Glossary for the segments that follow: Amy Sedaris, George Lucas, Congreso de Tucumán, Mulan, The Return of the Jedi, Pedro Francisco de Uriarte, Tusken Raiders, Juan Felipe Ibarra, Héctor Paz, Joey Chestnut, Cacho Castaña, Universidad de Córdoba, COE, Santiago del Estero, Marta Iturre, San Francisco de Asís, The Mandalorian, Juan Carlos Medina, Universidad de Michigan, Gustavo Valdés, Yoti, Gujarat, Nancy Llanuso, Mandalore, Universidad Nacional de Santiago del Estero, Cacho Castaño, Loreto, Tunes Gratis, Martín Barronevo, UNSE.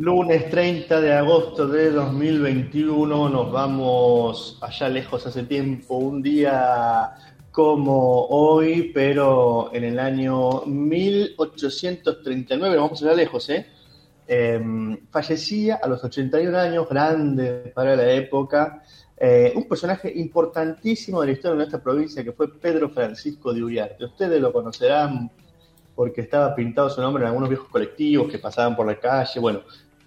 Lunes 30 de agosto de 2021, nos vamos allá lejos hace tiempo, un día como hoy, pero en el año 1839, nos vamos allá lejos, fallecía a los 81 años, grande para la época, un personaje importantísimo de la historia de nuestra provincia que fue Pedro Francisco de Uriarte. Ustedes lo conocerán porque estaba pintado su nombre en algunos viejos colectivos que pasaban por la calle, bueno,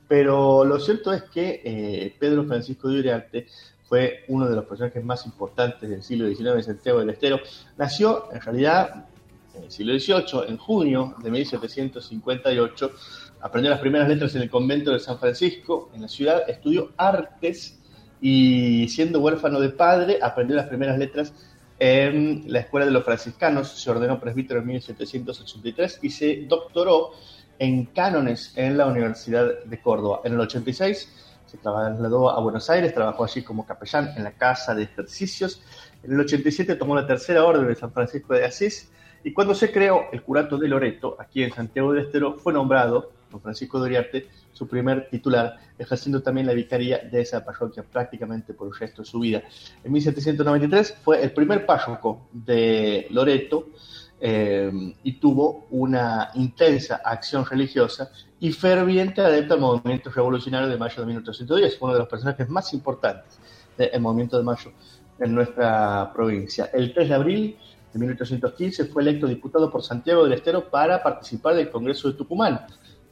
pero lo cierto es que Pedro Francisco de Uriarte fue uno de los personajes más importantes del siglo XIX de Santiago del Estero. Nació, en realidad, en el siglo XVIII, en junio de 1758, aprendió las primeras letras en el convento de San Francisco, en la ciudad, estudió artes y, siendo huérfano de padre, aprendió las primeras letras en la Escuela de los Franciscanos, se ordenó presbítero en 1783 y se doctoró en cánones en la Universidad de Córdoba. En el 86 se trasladó a Buenos Aires, trabajó allí como capellán en la Casa de Ejercicios. En el 87 tomó la tercera orden de San Francisco de Asís y cuando se creó el curato de Loreto, aquí en Santiago del Estero, fue nombrado don Francisco de Uriarte su primer titular, ejerciendo también la vicaría de esa parroquia prácticamente por el resto de su vida. En 1793 fue el primer párroco de Loreto y tuvo una intensa acción religiosa y ferviente adepto al movimiento revolucionario de mayo de 1810, uno de los personajes más importantes del movimiento de mayo en nuestra provincia. El 3 de abril de 1815 fue electo diputado por Santiago del Estero para participar del Congreso de Tucumán,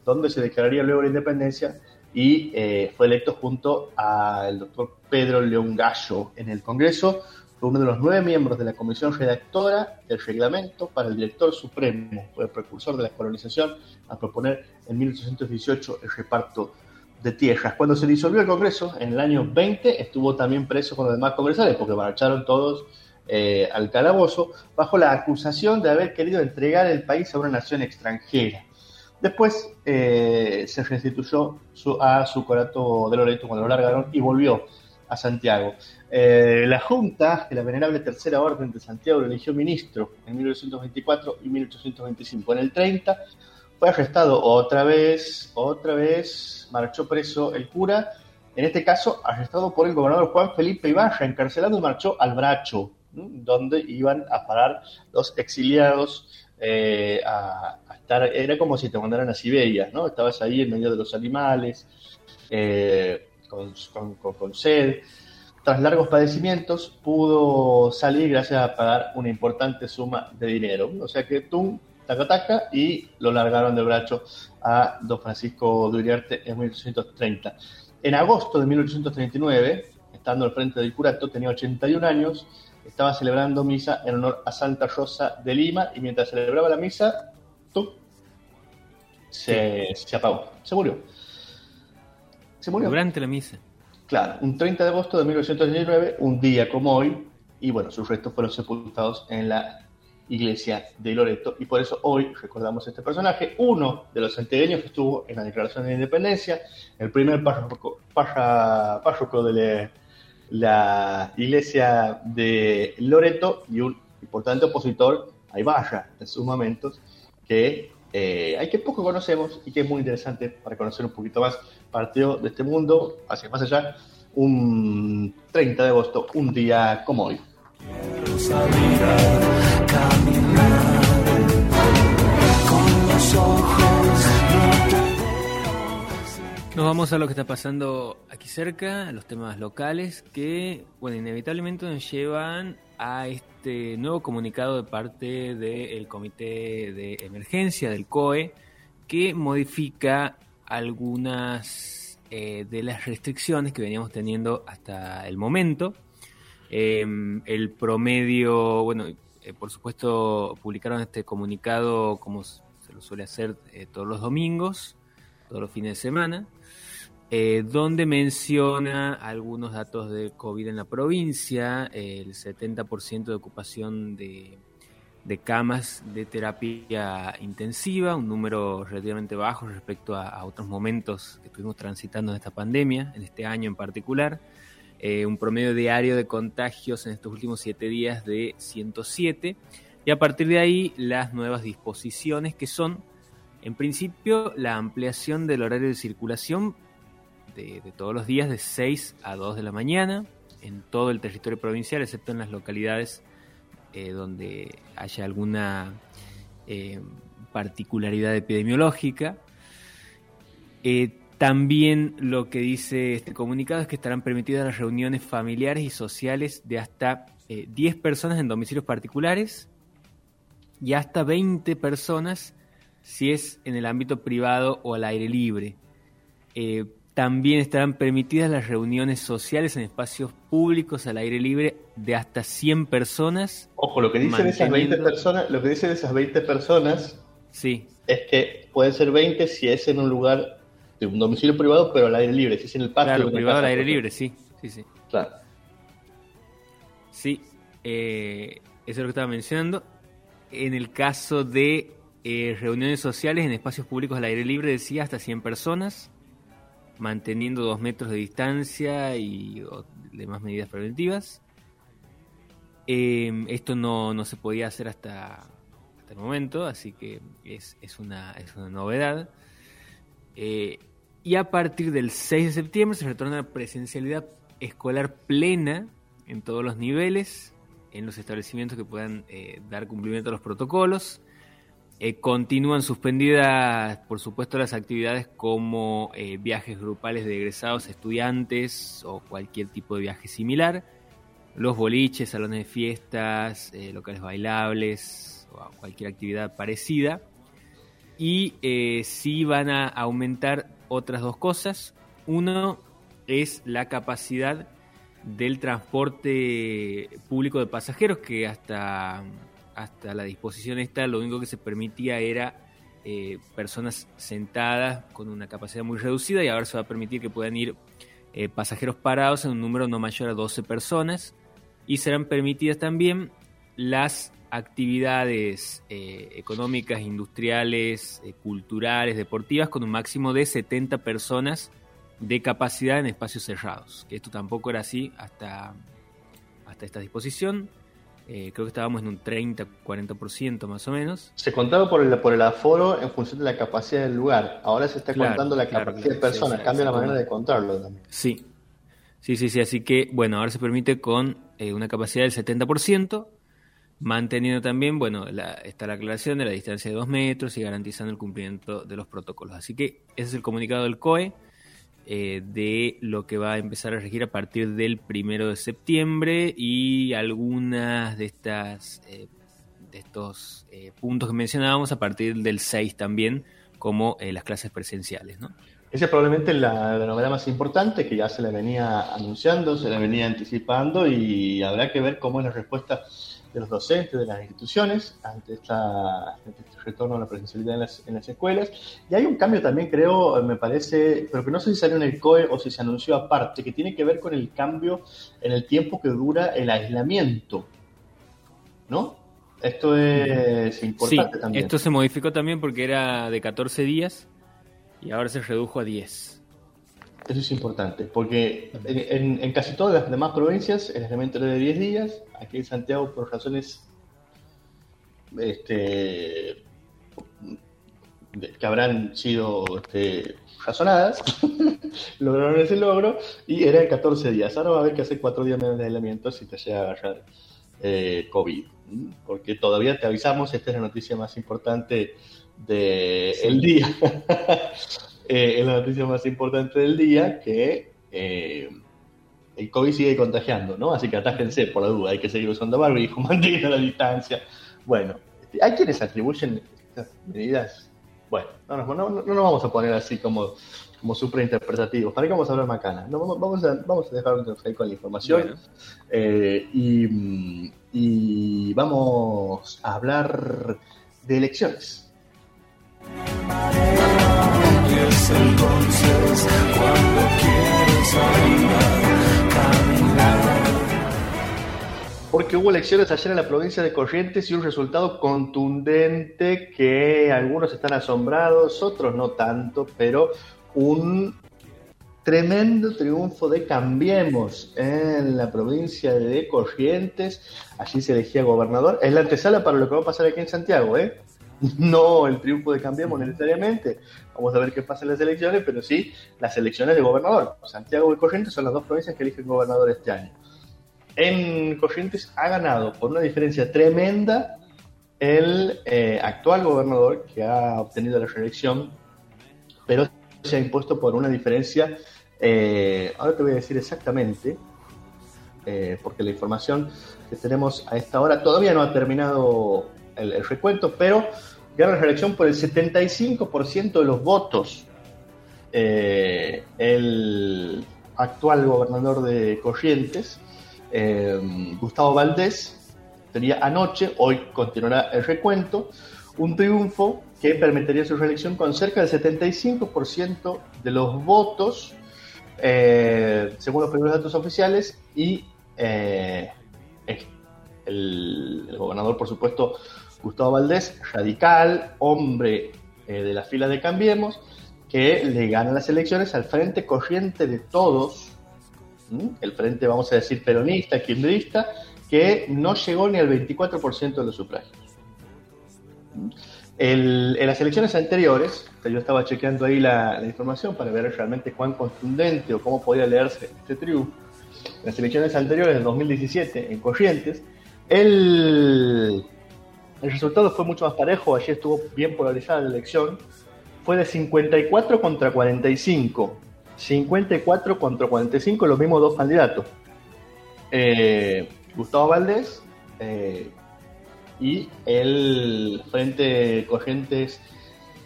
donde se declararía luego la independencia y fue electo junto al doctor Pedro León Gallo en el Congreso. Fue uno de los 9 miembros de la comisión redactora del reglamento para el director supremo. Fue el precursor de la colonización a proponer en 1818 el reparto de tierras. Cuando se disolvió el Congreso, en el año 20, estuvo también preso con los demás congresales porque marcharon todos al calabozo bajo la acusación de haber querido entregar el país a una nación extranjera. Después se restituyó a su curato de Loreto cuando lo largaron y volvió a Santiago. La Junta de la Venerable Tercera Orden de Santiago lo eligió ministro en 1924 y 1825. En el 30 fue arrestado otra vez, marchó preso el cura, en este caso arrestado por el gobernador Juan Felipe Ibarra, encarcelado y marchó al Bracho, donde iban a parar los exiliados a estar, era como si te mandaran a Siberia, ¿no? Estabas ahí en medio de los animales, con sed. Tras largos padecimientos pudo salir gracias a pagar una importante suma de dinero. O sea que tú, taca, y lo largaron del Bracho a don Francisco de Uriarte en 1830. En agosto de 1839, estando al frente del curato, tenía 81 años, estaba celebrando misa en honor a Santa Rosa de Lima y mientras celebraba la misa, se apagó, se murió. Durante la misa. Claro, un 30 de agosto de 1919, un día como hoy, y bueno, sus restos fueron sepultados en la iglesia de Loreto y por eso hoy recordamos a este personaje, uno de los santiagueños que estuvo en la Declaración de Independencia, el primer párroco de la iglesia de Loreto y un importante opositor a Ibarra en sus momentos, que hay que poco conocemos y que es muy interesante para conocer un poquito más. Partió de este mundo hacia más allá un 30 de agosto, un día como hoy. Quiero salir a caminar con los ojos. Nos vamos a lo que está pasando aquí cerca, a los temas locales que, bueno, inevitablemente nos llevan a este nuevo comunicado de parte del Comité de Emergencia, del COE, que modifica algunas de las restricciones que veníamos teniendo hasta el momento. El promedio, bueno, por supuesto, publicaron este comunicado como se lo suele hacer todos los domingos, todos los fines de semana, donde menciona algunos datos de COVID en la provincia, el 70% de ocupación de camas de terapia intensiva, un número relativamente bajo respecto a otros momentos que estuvimos transitando en esta pandemia, en este año en particular, un promedio diario de contagios en estos últimos 7 días de 107, y a partir de ahí las nuevas disposiciones que son En principio, la ampliación del horario de circulación de todos los días de 6 a 2 de la mañana en todo el territorio provincial, excepto en las localidades donde haya alguna particularidad epidemiológica. También lo que dice este comunicado es que estarán permitidas las reuniones familiares y sociales de hasta 10 personas en domicilios particulares y hasta 20 personas si es en el ámbito privado o al aire libre. También estarán permitidas las reuniones sociales en espacios públicos al aire libre de hasta 100 personas. Ojo, lo que dicen esas 20 personas, sí, es que pueden ser 20 si es en un lugar de un domicilio privado, pero al aire libre, si es en el patio. Claro, privado al aire libre, sí. Claro. Sí, eso es lo que estaba mencionando. En el caso de reuniones sociales en espacios públicos al aire libre, decía hasta 100 personas, manteniendo 2 metros de distancia y demás medidas preventivas. Esto no se podía hacer hasta el momento, así que es una novedad. Y a partir del 6 de septiembre se retorna la presencialidad escolar plena en todos los niveles, en los establecimientos que puedan dar cumplimiento a los protocolos. Continúan suspendidas, por supuesto, las actividades como viajes grupales de egresados, estudiantes o cualquier tipo de viaje similar, los boliches, salones de fiestas, locales bailables o cualquier actividad parecida. Y sí van a aumentar otras 2 cosas. Uno es la capacidad del transporte público de pasajeros, que hasta la disposición esta lo único que se permitía era personas sentadas con una capacidad muy reducida, y ahora se va a permitir que puedan ir pasajeros parados en un número no mayor a 12 personas, y serán permitidas también las actividades económicas, industriales, culturales, deportivas, con un máximo de 70 personas de capacidad en espacios cerrados, que esto tampoco era así hasta esta disposición. Creo que estábamos en un 30-40% más o menos. Se contaba por el aforo en función de la capacidad del lugar. Ahora se está contando la capacidad de personas. Cambia la manera de contarlo también. Sí. Así que, bueno, ahora se permite con una capacidad del 70%, manteniendo también, bueno, está la aclaración de la distancia de 2 metros y garantizando el cumplimiento de los protocolos. Así que ese es el comunicado del COE de lo que va a empezar a regir a partir del 1 de septiembre, y algunas de estas de estos puntos que mencionábamos a partir del 6 también, como las clases presenciales, ¿no? Esa es probablemente la novedad más importante, que ya se la venía anunciando, se la venía anticipando, y habrá que ver cómo es la respuesta de los docentes, de las instituciones, ante este retorno a la presencialidad en las escuelas. Y hay un cambio también, creo, me parece, pero que no sé si salió en el COE o si se anunció aparte, que tiene que ver con el cambio en el tiempo que dura el aislamiento, ¿no? Esto es importante también. Esto se modificó también porque era de 14 días y ahora se redujo a 10. Eso es importante, porque en casi todas las demás provincias el aislamiento era de 10 días. Aquí en Santiago, por razones que habrán sido razonadas, lograron ese logro, y era de 14 días. Ahora va a haber que hacer 4 días menos de aislamiento si te llega a agarrar COVID, porque todavía te avisamos, esta es la noticia más importante del día. Es la noticia más importante del día, que el COVID sigue contagiando, ¿no? Así que atájense por la duda, hay que seguir usando barbijo, manteniendo la distancia. Bueno, hay quienes atribuyen estas medidas. Bueno, no nos vamos a poner así como superinterpretativos. ¿Para qué vamos a hablar macanas? No, vamos a dejarnos ahí con la información. Bueno. Y vamos a hablar de elecciones. Entonces, cuando quieres caminar. Porque hubo elecciones ayer en la provincia de Corrientes y un resultado contundente que algunos están asombrados, otros no tanto, pero un tremendo triunfo de Cambiemos en la provincia de Corrientes. Allí se elegía gobernador. Es la antesala para lo que va a pasar aquí en Santiago, no el triunfo de Cambiemos necesariamente, vamos a ver qué pasa en las elecciones, pero sí las elecciones de gobernador. Santiago y Corrientes son las dos provincias que eligen gobernador este año. En Corrientes ha ganado por una diferencia tremenda el actual gobernador, que ha obtenido la reelección, pero se ha impuesto por una diferencia, ahora te voy a decir exactamente, porque la información que tenemos a esta hora todavía no ha terminado el recuento, pero ganó la reelección por el 75% de los votos. El actual gobernador de Corrientes, Gustavo Valdés, tenía anoche, hoy continuará el recuento, un triunfo que permitiría su reelección con cerca del 75% de los votos, según los primeros datos oficiales, y el gobernador, por supuesto, Gustavo Valdés, radical, hombre de la fila de Cambiemos, que le gana las elecciones al Frente Corriente de Todos, el frente, vamos a decir, peronista, kirchnerista, que no llegó ni al 24% de los sufragios. En las elecciones anteriores, yo estaba chequeando ahí la información para ver realmente cuán contundente o cómo podía leerse este triunfo. En las elecciones anteriores, en 2017, en Corrientes, el resultado fue mucho más parejo, allí estuvo bien polarizada la elección, fue de 54 contra 45, los mismos dos candidatos, Gustavo Valdés y el Frente Corrientes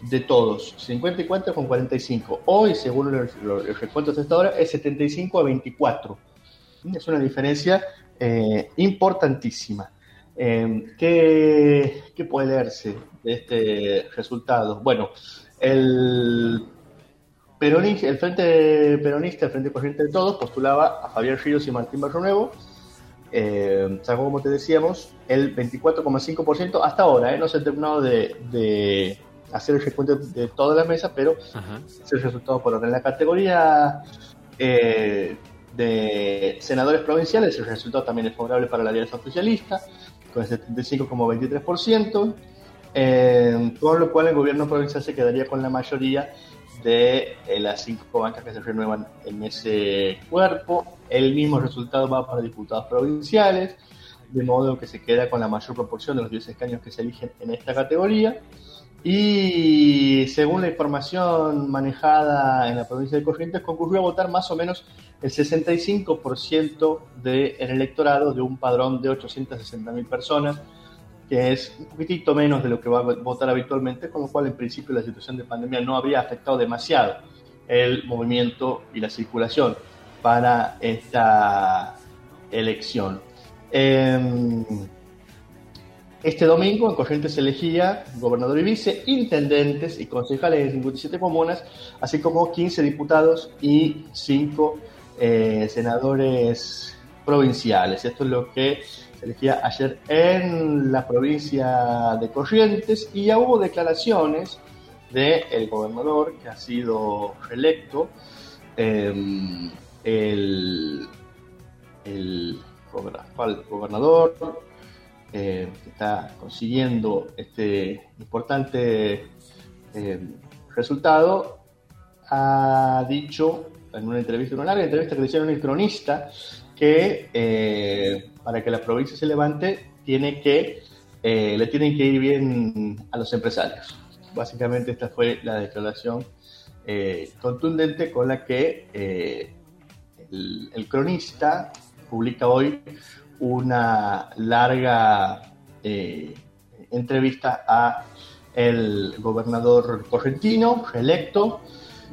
de Todos, 54 con 45. Hoy, según los recuentos de esta hora, es 75 a 24. Es una diferencia importantísima. ¿Qué puede leerse de este resultado? Bueno, el Frente Peronista, el Frente Corriente de Todos, postulaba a Fabián Ríos y Martín Barronevo. Sacó, como te decíamos, el 24,5% hasta ahora, no se ha terminado de hacer el recuento de toda la mesa, pero ajá, es el resultado por orden. En la categoría de senadores provinciales, el resultado también es favorable para la Alianza Socialista, con el 75,23%, con lo cual el gobierno provincial se quedaría con la mayoría de las 5 bancas que se renuevan en ese cuerpo. El mismo resultado va para diputados provinciales, de modo que se queda con la mayor proporción de los 10 escaños que se eligen en esta categoría. Y según la información manejada en la provincia de Corrientes, concurrió a votar más o menos el 65% del electorado de un padrón de 860.000 personas, que es un poquitito menos de lo que va a votar habitualmente, con lo cual en principio la situación de pandemia no habría afectado demasiado el movimiento y la circulación para esta elección. Este domingo en Corrientes se elegía gobernador y vice, intendentes y concejales de 57 comunas, así como 15 diputados y 5 senadores provinciales. Esto es lo que se elegía ayer en la provincia de Corrientes, y ya hubo declaraciones del gobernador que ha sido reelecto, el gobernador que está consiguiendo este importante resultado, ha dicho en una entrevista, una larga entrevista que le hicieron el cronista, que para que la provincia se levante le tienen que ir bien a los empresarios. Básicamente esta fue la declaración contundente con la que el cronista publica hoy una larga entrevista a el gobernador correntino reelecto,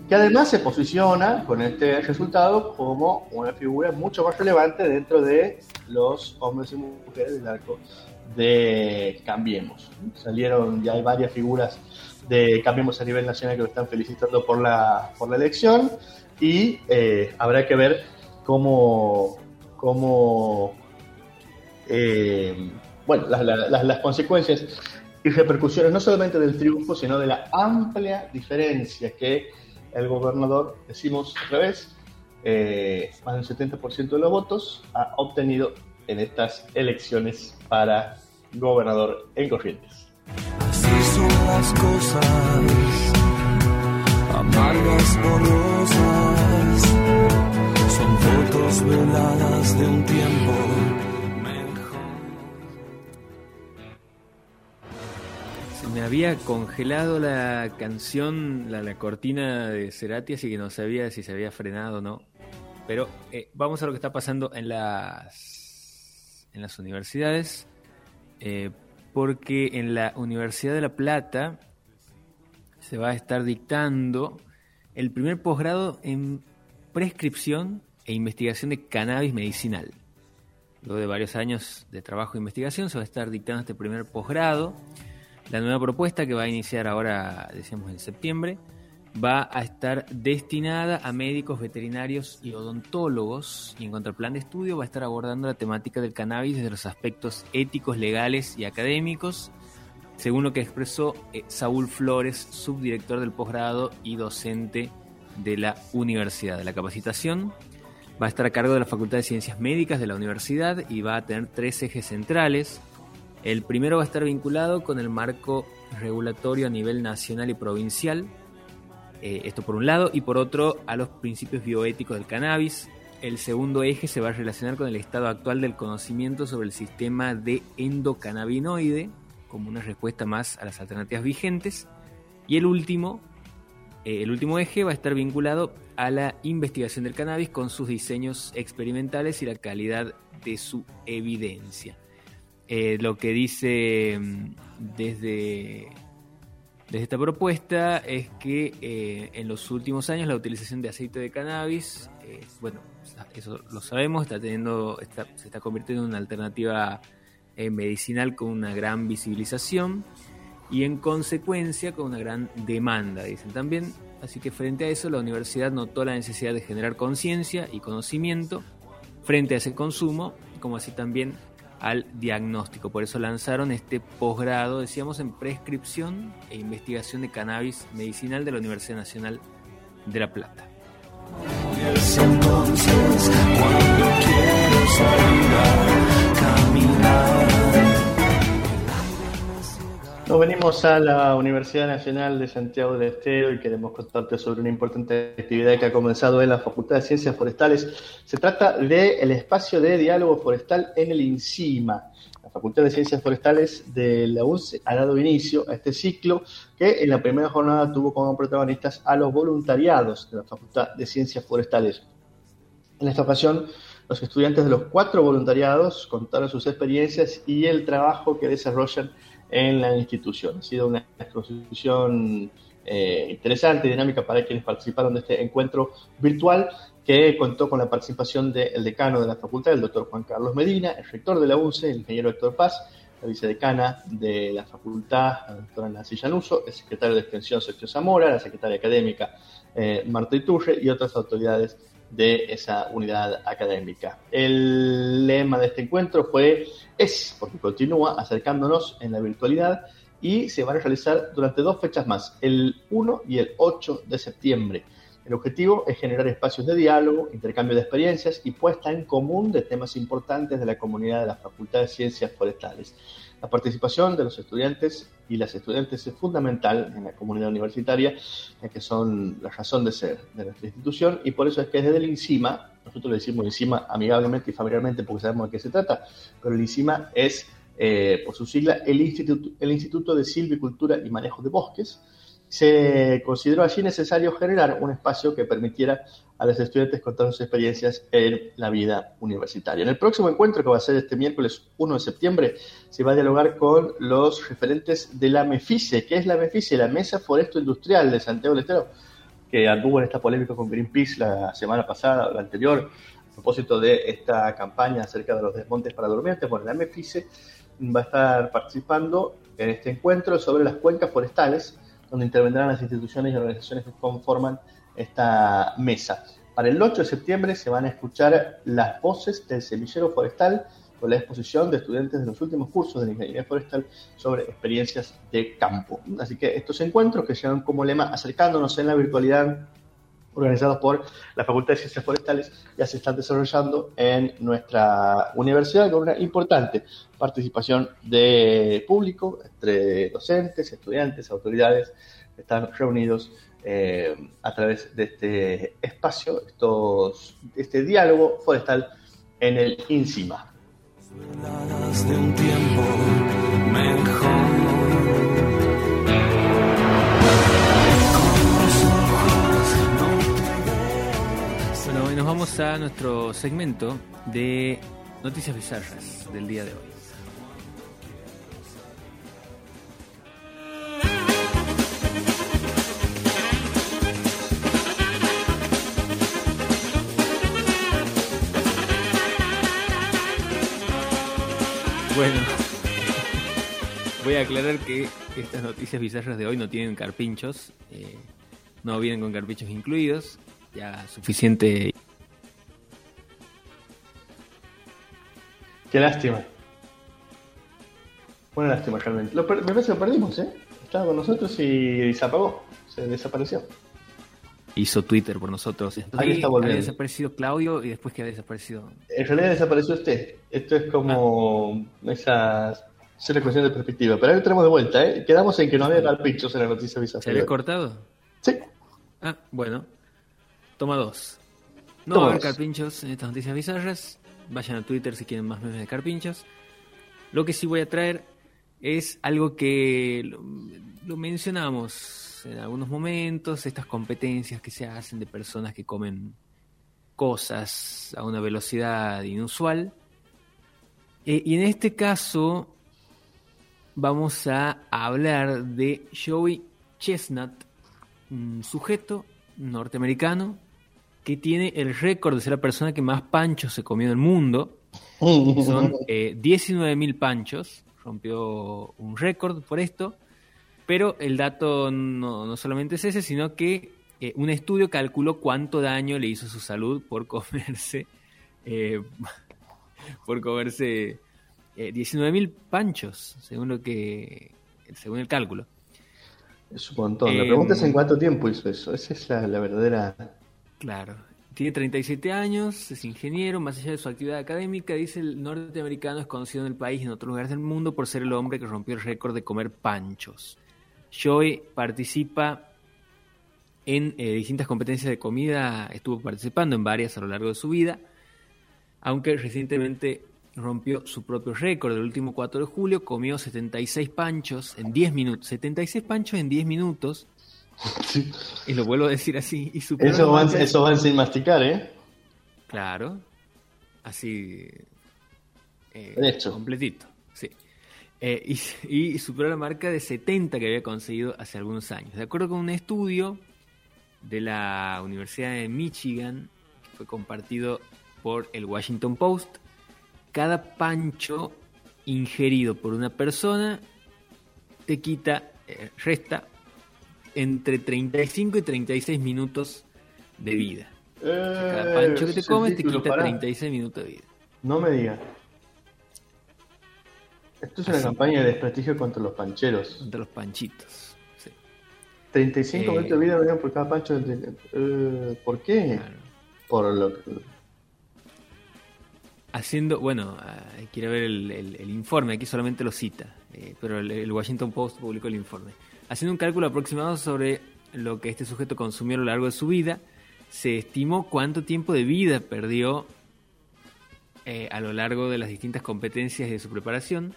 que además se posiciona con este resultado como una figura mucho más relevante dentro de los hombres y mujeres del arco de Cambiemos. Salieron, ya hay varias figuras de Cambiemos a nivel nacional que lo están felicitando por la elección, y habrá que ver las consecuencias y repercusiones no solamente del triunfo, sino de la amplia diferencia que el gobernador, decimos otra vez, más del 70% de los votos ha obtenido en estas elecciones para gobernador en Corrientes. Así las cosas, amargas, borrosas, son fotos veladas de un tiempo mejor. Se me había congelado la canción, la cortina de Cerati, así que no sabía si se había frenado o no. Pero vamos a lo que está pasando en las universidades, porque en la Universidad de La Plata se va a estar dictando el primer posgrado en prescripción e investigación de cannabis medicinal. Luego de varios años de trabajo e investigación se va a estar dictando este primer posgrado. La nueva propuesta, que va a iniciar ahora, decíamos, en septiembre, va a estar destinada a médicos, veterinarios y odontólogos, y en cuanto al plan de estudio va a estar abordando la temática del cannabis desde los aspectos éticos, legales y académicos, según lo que expresó Saúl Flores, subdirector del posgrado y docente de la universidad. La capacitación va a estar a cargo de la Facultad de Ciencias Médicas de la universidad y va a tener 3 ejes centrales. El primero va a estar vinculado con el marco regulatorio a nivel nacional y provincial, esto por un lado, y por otro, a los principios bioéticos del cannabis. El segundo eje se va a relacionar con el estado actual del conocimiento sobre el sistema de endocannabinoide, como una respuesta más a las alternativas vigentes. Y el último eje va a estar vinculado a la investigación del cannabis con sus diseños experimentales y la calidad de su evidencia. Lo que dice desde esta propuesta es que en los últimos años la utilización de aceite de cannabis, eso lo sabemos, se está convirtiendo en una alternativa medicinal con una gran visibilización y en consecuencia con una gran demanda, dicen también. Así que frente a eso la universidad notó la necesidad de generar conciencia y conocimiento frente a ese consumo, como así también al diagnóstico. Por eso lanzaron este posgrado, decíamos, en prescripción e investigación de cannabis medicinal de la Universidad Nacional de La Plata. Nos venimos a la Universidad Nacional de Santiago del Estero y queremos contarte sobre una importante actividad que ha comenzado en la Facultad de Ciencias Forestales. Se trata del espacio de diálogo forestal en el INSIMA. La Facultad de Ciencias Forestales de la UNSE ha dado inicio a este ciclo que en la primera jornada tuvo como protagonistas a los voluntariados de la Facultad de Ciencias Forestales. En esta ocasión, los estudiantes de los 4 voluntariados contaron sus experiencias y el trabajo que desarrollan en la institución. Ha sido una exposición interesante y dinámica para quienes participaron de este encuentro virtual que contó con la participación del decano de la facultad, el doctor Juan Carlos Medina, el rector de la UNSE, el ingeniero Héctor Paz, la vicedecana de la facultad, la doctora Nancy Llanuso, el secretario de Extensión, Sergio Zamora, la secretaria académica, Marta Iturre, y otras autoridades de esa unidad académica. El lema de este encuentro porque continúa acercándonos en la virtualidad, y se van a realizar durante 2 fechas más, el 1 y el 8 de septiembre. El objetivo es generar espacios de diálogo, intercambio de experiencias y puesta en común de temas importantes de la comunidad de la Facultad de Ciencias Forestales. La participación de los estudiantes y las estudiantes es fundamental en la comunidad universitaria, ya que son la razón de ser de nuestra institución, y por eso es que desde el INSIMA, nosotros le decimos INSIMA amigablemente y familiarmente porque sabemos de qué se trata, pero el INSIMA es, por su sigla, el Instituto de Silvicultura y Manejo de Bosques. Se consideró allí necesario generar un espacio que permitiera a los estudiantes contar sus experiencias en la vida universitaria. En el próximo encuentro, que va a ser este miércoles 1 de septiembre, se va a dialogar con los referentes de la MEFISE. ¿Qué es la MEFISE? La Mesa Foresto Industrial de Santiago del Estero, que anduvo en esta polémica con Greenpeace la semana pasada o la anterior, a propósito de esta campaña acerca de los desmontes para durmientes. Bueno, la MEFISE va a estar participando en este encuentro sobre las cuencas forestales, donde intervendrán las instituciones y organizaciones que conforman esta mesa. Para el 8 de septiembre se van a escuchar las voces del semillero forestal con la exposición de estudiantes de los últimos cursos de la ingeniería forestal sobre experiencias de campo. Así que estos encuentros, que llevan como lema acercándonos en la virtualidad organizados por la Facultad de Ciencias Forestales, ya se están desarrollando en nuestra universidad con una importante participación de público, entre docentes, estudiantes, autoridades, están reunidos a través de este espacio, este diálogo forestal en el INSIMA. De un tiempo mejor. Bueno, y nos vamos a nuestro segmento de noticias bizarras del día de hoy. Bueno, voy a aclarar que estas noticias bizarras de hoy no tienen carpinchos, no vienen con carpinchos incluidos, ya suficiente. Qué lástima. Buena lástima, realmente. Me parece que lo perdimos, ¿eh? Estaba con nosotros y se apagó, se desapareció. Hizo Twitter por nosotros. Entonces, ahí está volviendo. Había desaparecido Claudio y después que había desaparecido... En realidad desapareció usted. Esto es como es una cuestión de perspectiva. Pero ahí lo tenemos de vuelta, ¿eh? Quedamos en que no había carpichos en la noticia bizarra. ¿Se había cortado? Sí. Ah, bueno. Toma dos. No va a haber carpinchos en estas noticias bizarras. Vayan a Twitter si quieren más memes de carpinchos. Lo que sí voy a traer es algo que lo mencionamos en algunos momentos, estas competencias que se hacen de personas que comen cosas a una velocidad inusual. Y en este caso vamos a hablar de Joey Chestnut, un sujeto norteamericano que tiene el récord de ser la persona que más panchos se comió en el mundo. Son 19.000 panchos, rompió un récord por esto. Pero el dato no solamente es ese, sino que un estudio calculó cuánto daño le hizo a su salud por comerse 19.000 panchos, según el cálculo. Es un montón. La pregunta es en cuánto tiempo hizo eso. Esa es la verdadera... Claro. Tiene 37 años, es ingeniero, más allá de su actividad académica, dice el norteamericano es conocido en el país y en otros lugares del mundo por ser el hombre que rompió el récord de comer panchos. Joey participa en distintas competencias de comida, estuvo participando en varias a lo largo de su vida, aunque recientemente rompió su propio récord. El último 4 de julio comió 76 panchos en 10 minutos. 76 panchos en 10 minutos. Sí. Y lo vuelvo a decir así. Y eso van sin masticar, ¿eh? Claro. Así. Completito. Sí. Y superó la marca de 70 que había conseguido hace algunos años. De acuerdo con un estudio de la Universidad de Michigan, que fue compartido por el Washington Post, cada pancho ingerido por una persona te resta entre 35 y 36 minutos de vida. O sea, cada pancho que te comes te quita 36 minutos de vida. No me digas. Esto es una campaña de desprestigio contra los pancheros. Contra los panchitos, sí. 35 minutos de vida venían por cada pancho. ¿Por qué? Claro. Por lo que... Haciendo, bueno, hay que ir a ver el informe, aquí solamente lo cita, pero el Washington Post publicó el informe. Haciendo un cálculo aproximado sobre lo que este sujeto consumió a lo largo de su vida, se estimó cuánto tiempo de vida perdió a lo largo de las distintas competencias de su preparación.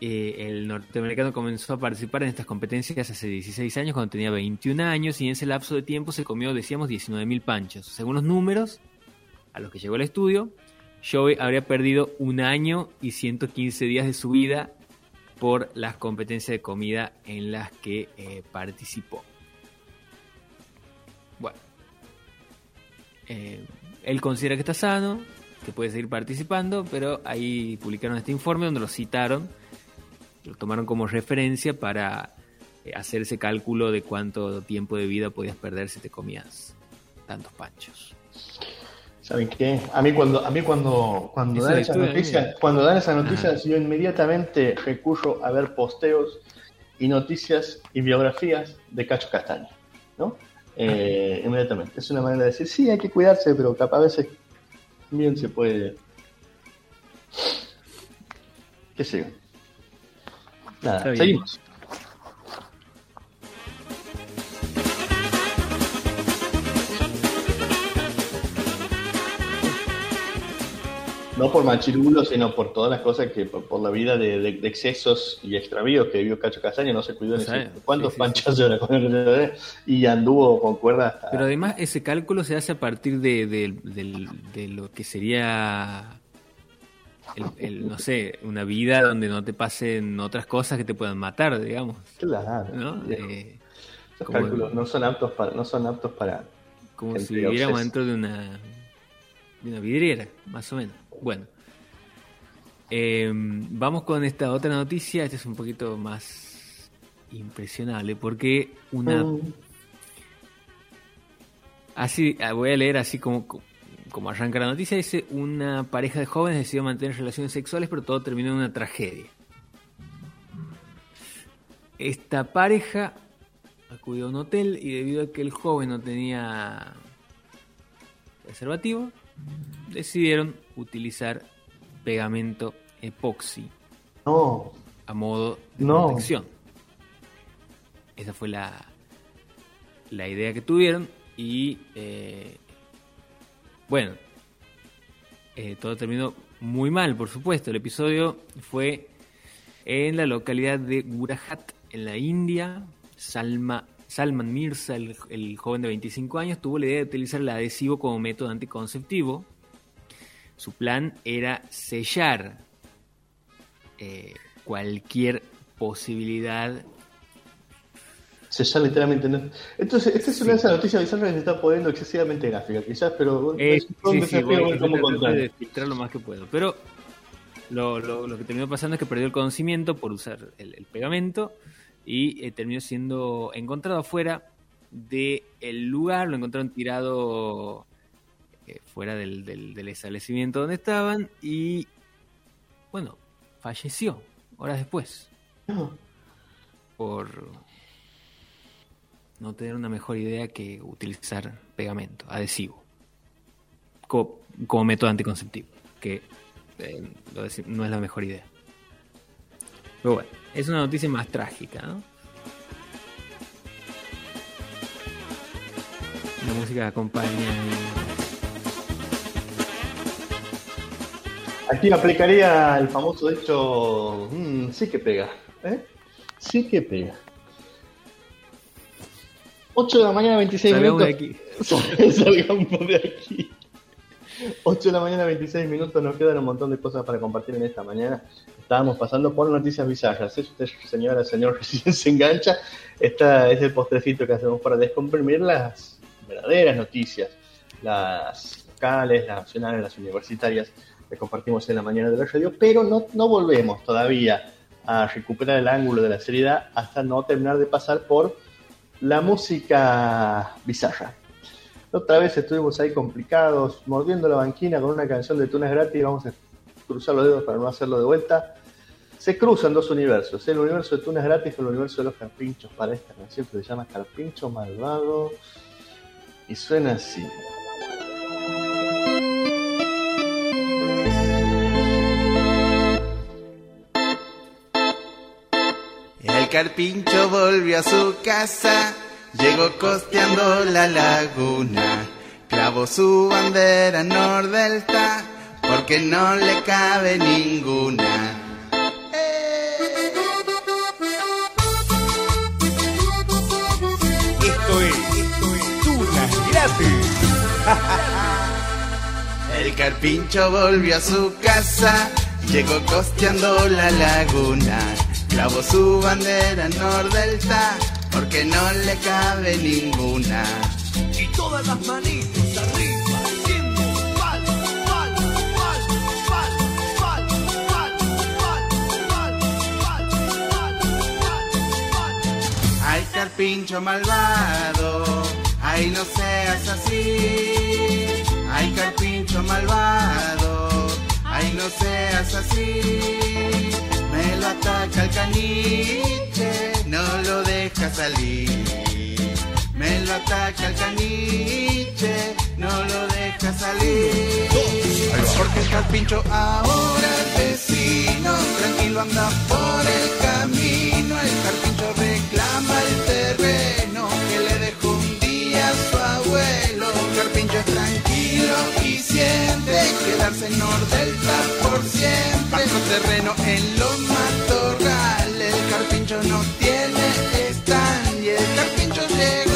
El norteamericano comenzó a participar en estas competencias hace 16 años, cuando tenía 21 años, y en ese lapso de tiempo se comió, decíamos, 19.000 panchos. Según los números a los que llegó el estudio, Joey habría perdido un año y 115 días de su vida por las competencias de comida en las que participó. Bueno, él considera que está sano, que puede seguir participando, pero ahí publicaron este informe donde lo citaron, lo tomaron como referencia para hacer ese cálculo de cuánto tiempo de vida podías perder si te comías tantos panchos. ¿Saben qué? A mí cuando dan esas noticias, yo inmediatamente recurro a ver posteos y noticias y biografías de Cacho Castaña, ¿no? inmediatamente. Es una manera de decir, sí, hay que cuidarse, pero capaz a veces bien se puede... ¿Qué sé yo? Nada, seguimos. No por machirulo, sino por todas las cosas que, por la vida de excesos y extravíos que vivió Cacho Castaño, no se cuidó en ese. ¿Cuántos panchazos era con el y anduvo con cuerdas? Hasta... Pero además, ese cálculo se hace a partir de lo que sería, no sé, una vida donde no te pasen otras cosas que te puedan matar, digamos. Claro. ¿No? Esos cálculos no son aptos para. No son aptos para como si viviéramos dentro de una vidriera, más o menos. Bueno, vamos con esta otra noticia. Esta es un poquito más impresionable porque así voy a leer así como arranca la noticia. Dice: una pareja de jóvenes decidió mantener relaciones sexuales, pero todo terminó en una tragedia. Esta pareja acudió a un hotel y debido a que el joven no tenía preservativo, decidieron utilizar pegamento epoxi a modo de protección. Esa fue la idea que tuvieron y todo terminó muy mal, por supuesto. El episodio fue en la localidad de Gujarat, en la India. Salman Mirza, el joven de 25 años, tuvo la idea de utilizar el adhesivo como método anticonceptivo. Su plan era sellar cualquier posibilidad. Sellar literalmente. ¿No? Entonces, esta es una de esas noticias bizarras que se está poniendo excesivamente gráfica, quizás, pero... voy a de filtrar lo más que puedo. Pero lo que terminó pasando es que perdió el conocimiento por usar el pegamento y terminó siendo encontrado afuera del lugar. Lo encontraron tirado... fuera del establecimiento donde estaban y falleció horas después por no tener una mejor idea que utilizar pegamento, adhesivo como método anticonceptivo, que no es la mejor idea, pero bueno, es una noticia más trágica, ¿no? La música acompaña. Aquí aplicaría el famoso hecho, sí que pega, ¿eh? Sí que pega. 8 de la mañana, 26 minutos. Salgamos de aquí. 8 de la mañana, 26 minutos. Nos quedan un montón de cosas para compartir en esta mañana. Estábamos pasando por noticias bizarras. Si usted, señora, señor, recién se engancha, es el postrecito que hacemos para descomprimir las verdaderas noticias, las locales, las nacionales, las universitarias, que compartimos en la mañana de la radio, pero no volvemos todavía a recuperar el ángulo de la seriedad hasta no terminar de pasar por la música bizarra. Otra vez estuvimos ahí complicados, mordiendo la banquina con una canción de Tunes Gratis. Vamos a cruzar los dedos para no hacerlo de vuelta. Se cruzan dos universos, el universo de Tunes Gratis con el universo de los carpinchos. Para esta canción que se llama Carpincho Malvado y suena así. El carpincho volvió a su casa, llegó costeando la laguna, clavó su bandera en Nordelta, porque no le cabe ninguna. Esto es Tunas Gratis. El carpincho volvió a su casa, llegó costeando la laguna, clavó su bandera en Nordelta, porque no le cabe ninguna. Y todas las manitos arriba, haciendo pal, pal, pal, pal, pal, pal, pal, pal, pal, pal, pal. Ay, carpincho malvado, ay, no seas así. Ay, carpincho malvado, ay, no seas así. Me lo ataca el caniche, no lo deja salir. Me Él lo ataca al caniche, no lo deja salir. Porque está el pincho ahora el vecino, tranquilo anda por el camino. El carpincho reclama el terreno que le dejó un día a su abuelo. El carpincho es tranquilo y siente quedarse en Nordelta por siempre. Bajo terreno en los matorrales, el carpincho no tiene stand y el carpincho llegó.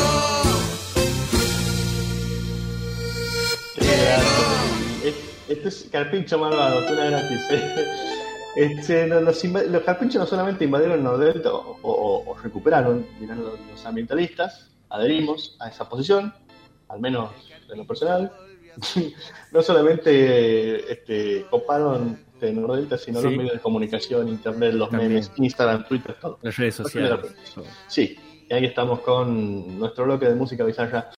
Esto es carpincho malvado, tú la gratis. Los carpinchos no solamente invadieron el Nordelta o recuperaron, dirán los ambientalistas, adherimos a esa posición, al menos en lo personal. No solamente coparon el Nordelta, sino sí, los medios de comunicación, internet, los también, memes, Instagram, Twitter, todo. Las redes sociales. Sí, y ahí estamos con nuestro bloque de música bizarra